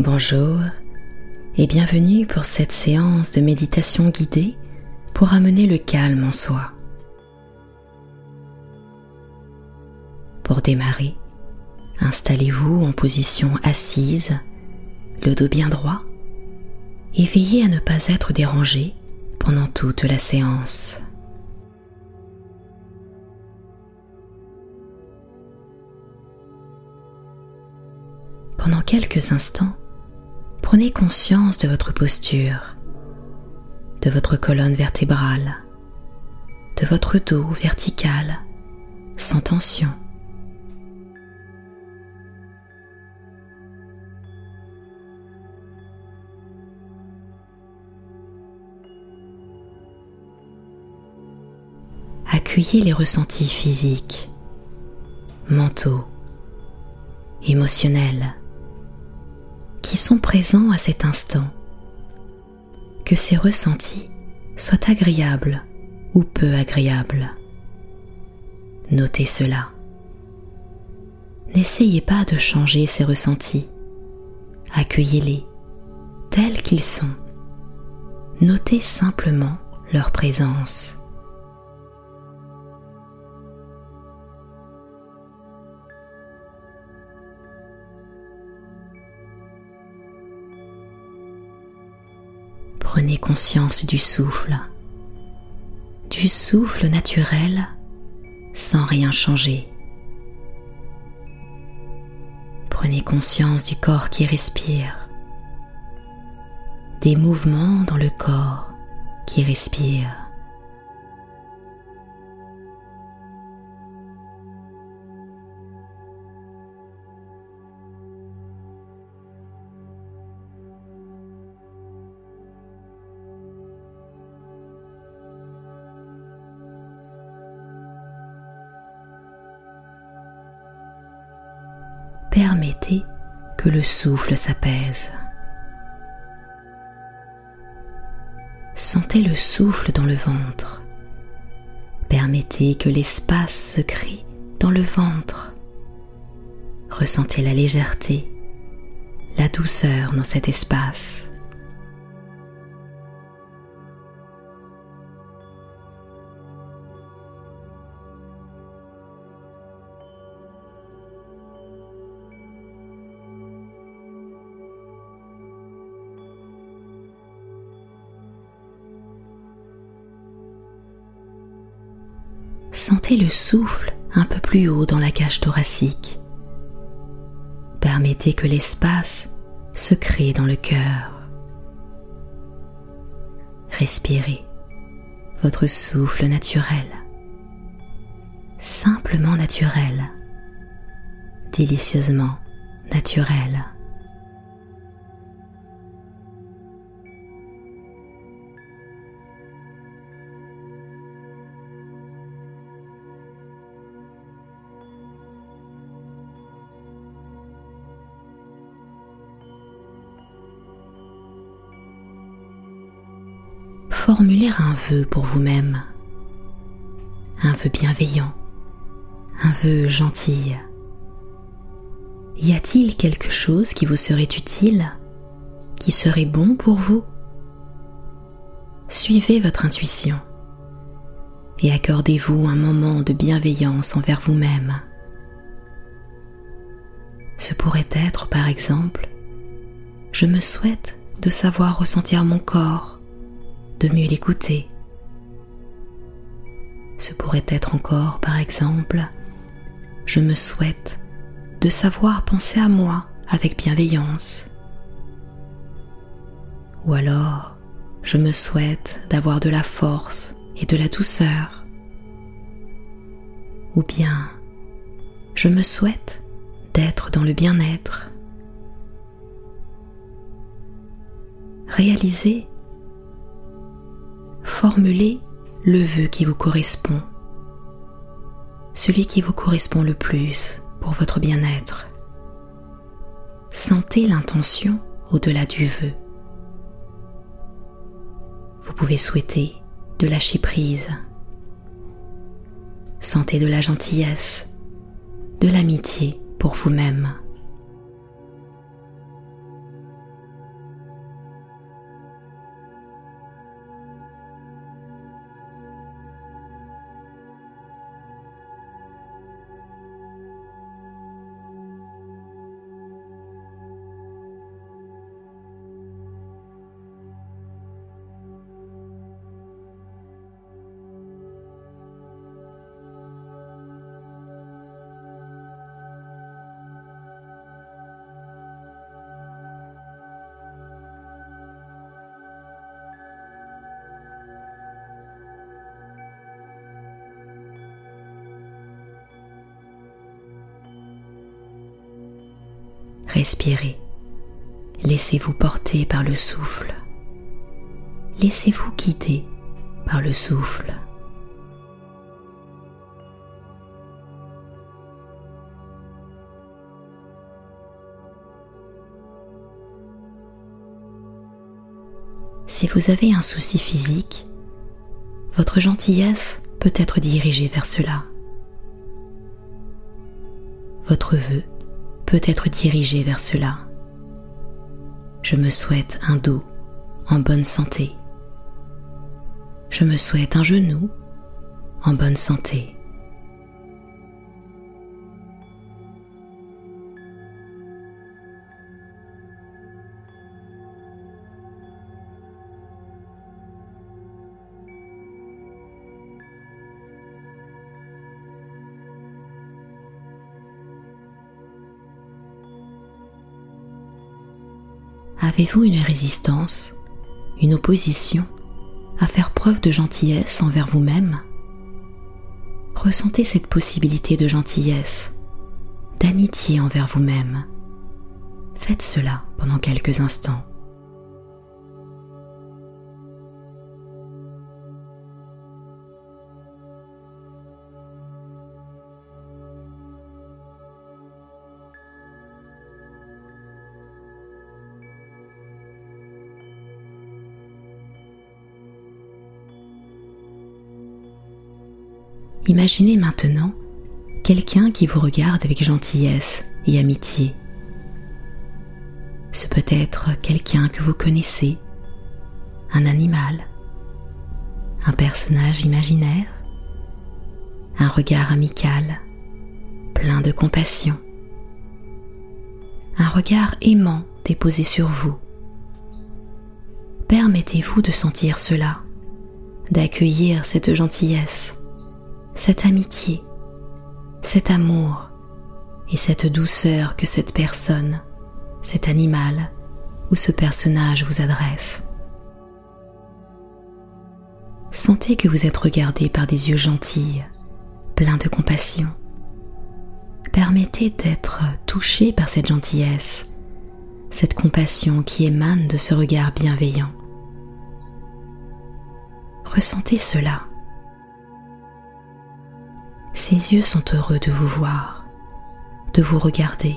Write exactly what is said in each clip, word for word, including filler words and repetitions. Bonjour et bienvenue pour cette séance de méditation guidée pour amener le calme en soi. Pour démarrer, installez-vous en position assise, le dos bien droit, et veillez à ne pas être dérangé pendant toute la séance. Pendant quelques instants, prenez conscience de votre posture, de votre colonne vertébrale, de votre dos vertical, sans tension. Accueillez les ressentis physiques, mentaux, émotionnels, qui sont présents à cet instant, que ces ressentis soient agréables ou peu agréables. Notez cela. N'essayez pas de changer ces ressentis. Accueillez-les tels qu'ils sont. Notez simplement leur présence. Prenez conscience du souffle, du souffle naturel sans rien changer. Prenez conscience du corps qui respire, des mouvements dans le corps qui respire. Permettez que le souffle s'apaise. Sentez le souffle dans le ventre. Permettez que l'espace se crée dans le ventre. Ressentez la légèreté, la douceur dans cet espace. Sentez le souffle un peu plus haut dans la cage thoracique. Permettez que l'espace se crée dans le cœur. Respirez votre souffle naturel, simplement naturel, délicieusement naturel. Formulez un vœu pour vous-même, un vœu bienveillant, un vœu gentil. Y a-t-il quelque chose qui vous serait utile, qui serait bon pour vous? Suivez votre intuition et accordez-vous un moment de bienveillance envers vous-même. Ce pourrait être, par exemple, « Je me souhaite de savoir ressentir mon corps, de mieux l'écouter. » Ce pourrait être encore, par exemple, « Je me souhaite de savoir penser à moi avec bienveillance. » Ou alors, « Je me souhaite d'avoir de la force et de la douceur. » Ou bien, « Je me souhaite d'être dans le bien-être. » Réalisez Formulez le vœu qui vous correspond, celui qui vous correspond le plus pour votre bien-être. Sentez l'intention au-delà du vœu. Vous pouvez souhaiter de lâcher prise. Sentez de la gentillesse, de l'amitié pour vous-même. Respirez, laissez-vous porter par le souffle, laissez-vous guider par le souffle. Si vous avez un souci physique, votre gentillesse peut être dirigée vers cela. Votre vœu peut être dirigé vers cela. Je me souhaite un dos en bonne santé. Je me souhaite un genou en bonne santé. Avez-vous une résistance, une opposition à faire preuve de gentillesse envers vous-même? Ressentez cette possibilité de gentillesse, d'amitié envers vous-même. Faites cela pendant quelques instants. Imaginez maintenant quelqu'un qui vous regarde avec gentillesse et amitié. Ce peut être quelqu'un que vous connaissez, un animal, un personnage imaginaire, un regard amical, plein de compassion, un regard aimant déposé sur vous. Permettez-vous de sentir cela, d'accueillir cette gentillesse, cette amitié, cet amour et cette douceur que cette personne, cet animal ou ce personnage vous adresse. Sentez que vous êtes regardé par des yeux gentils, pleins de compassion. Permettez d'être touché par cette gentillesse, cette compassion qui émane de ce regard bienveillant. Ressentez cela. Ses yeux sont heureux de vous voir, de vous regarder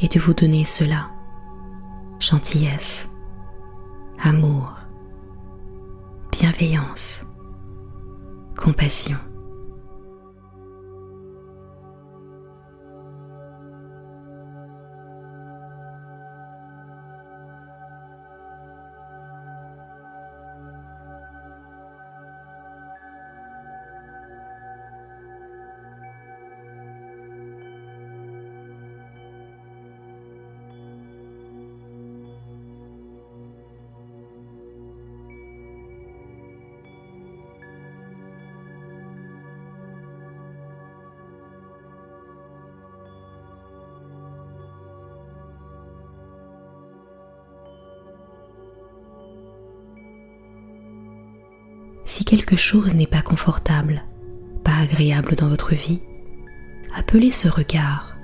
et de vous donner cela, gentillesse, amour, bienveillance, compassion. Si quelque chose n'est pas confortable, pas agréable dans votre vie, appelez ce regard,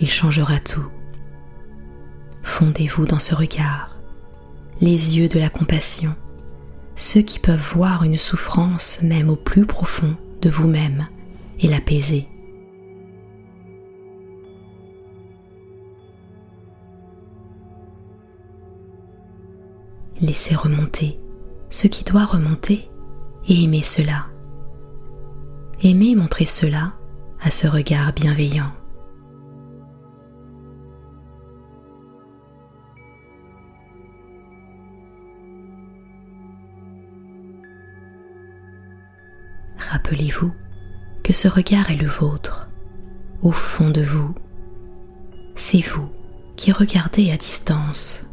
il changera tout. Fondez-vous dans ce regard, les yeux de la compassion, ceux qui peuvent voir une souffrance même au plus profond de vous-même et l'apaiser. Laissez remonter ce qui doit remonter. Et aimez cela. Aimez montrer cela à ce regard bienveillant. Rappelez-vous que ce regard est le vôtre, au fond de vous. C'est vous qui regardez à distance.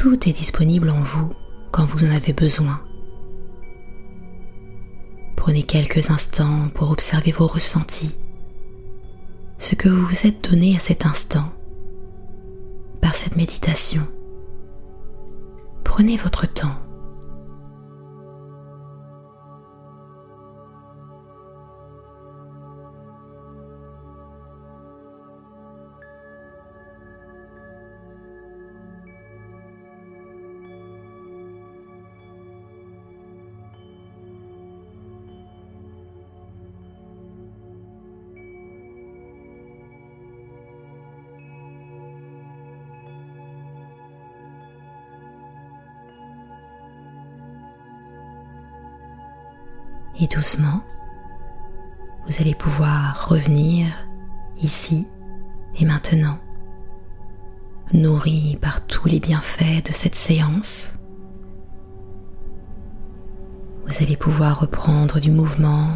Tout est disponible en vous quand vous en avez besoin. Prenez quelques instants pour observer vos ressentis, ce que vous vous êtes donné à cet instant, par cette méditation. Prenez votre temps. et doucement, vous allez pouvoir revenir ici et maintenant, nourri par tous les bienfaits de cette séance. Vous allez pouvoir reprendre du mouvement.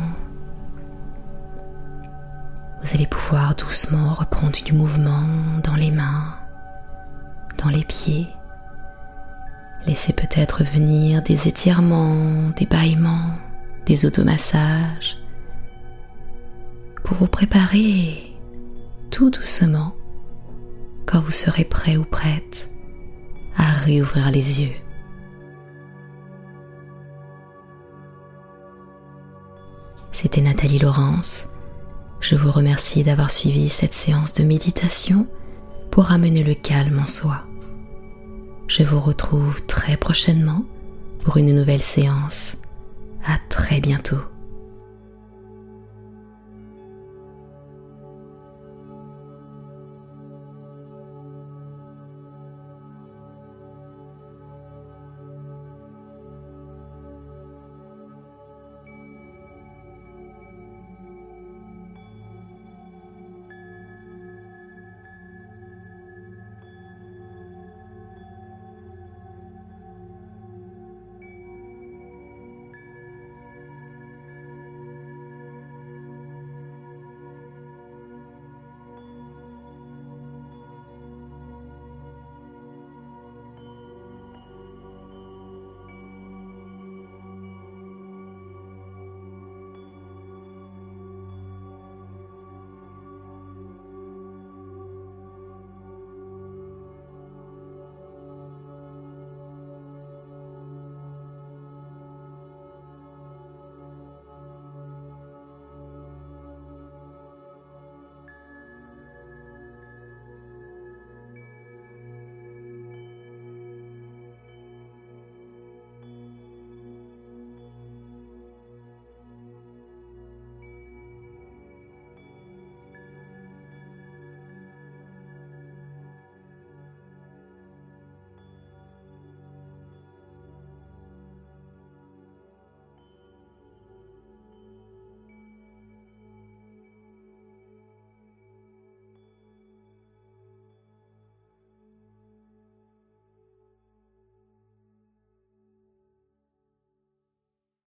Vous allez pouvoir doucement reprendre du mouvement dans les mains, dans les pieds. Laissez peut-être venir des étirements, des bâillements, des automassages pour vous préparer tout doucement quand vous serez prêt ou prête à réouvrir les yeux. C'était Nathalie Laurence. Je vous remercie d'avoir suivi cette séance de méditation pour ramener le calme en soi. Je vous retrouve très prochainement pour une nouvelle séance. À très bientôt.